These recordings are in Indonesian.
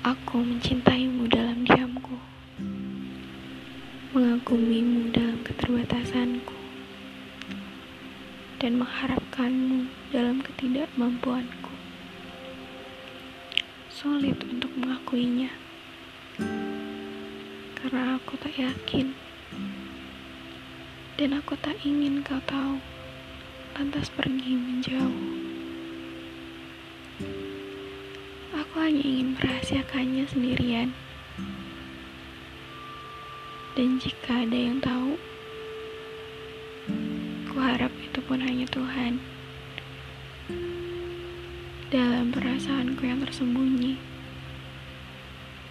Aku mencintaimu dalam diamku, mengagumimu dalam keterbatasanku, dan mengharapkanmu dalam ketidakmampuanku. Sulit untuk mengakuinya, karena aku tak yakin, dan aku tak ingin kau tahu, lantas pergi menjauh. Aku hanya ingin merahasiakannya sendirian. Dan jika ada yang tahu, kuharap itu pun hanya Tuhan. Dalam perasaanku yang tersembunyi,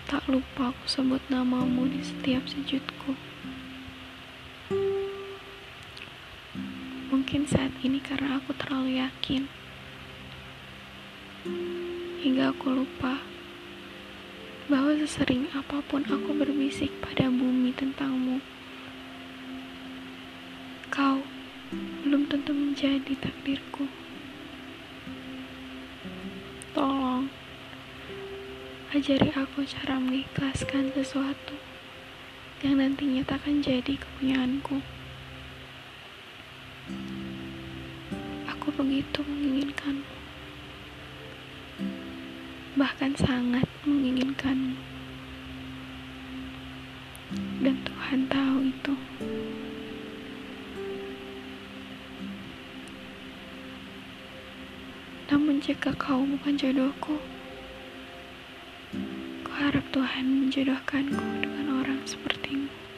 tak lupa aku sebut namamu di setiap sejutku. Mungkin saat ini karena aku terlalu yakin, hingga aku lupa bahwa sesering apapun aku berbisik pada bumi tentangmu, kau belum tentu menjadi takdirku. Tolong, ajari aku cara mengikhlaskan sesuatu yang nantinya tak akan jadi kepunyaanku. Aku begitu menginginkanmu, bahkan sangat menginginkanmu, dan Tuhan tahu itu. Namun jika kau bukan jodohku, kuharap Tuhan menjodohkanku dengan orang sepertimu.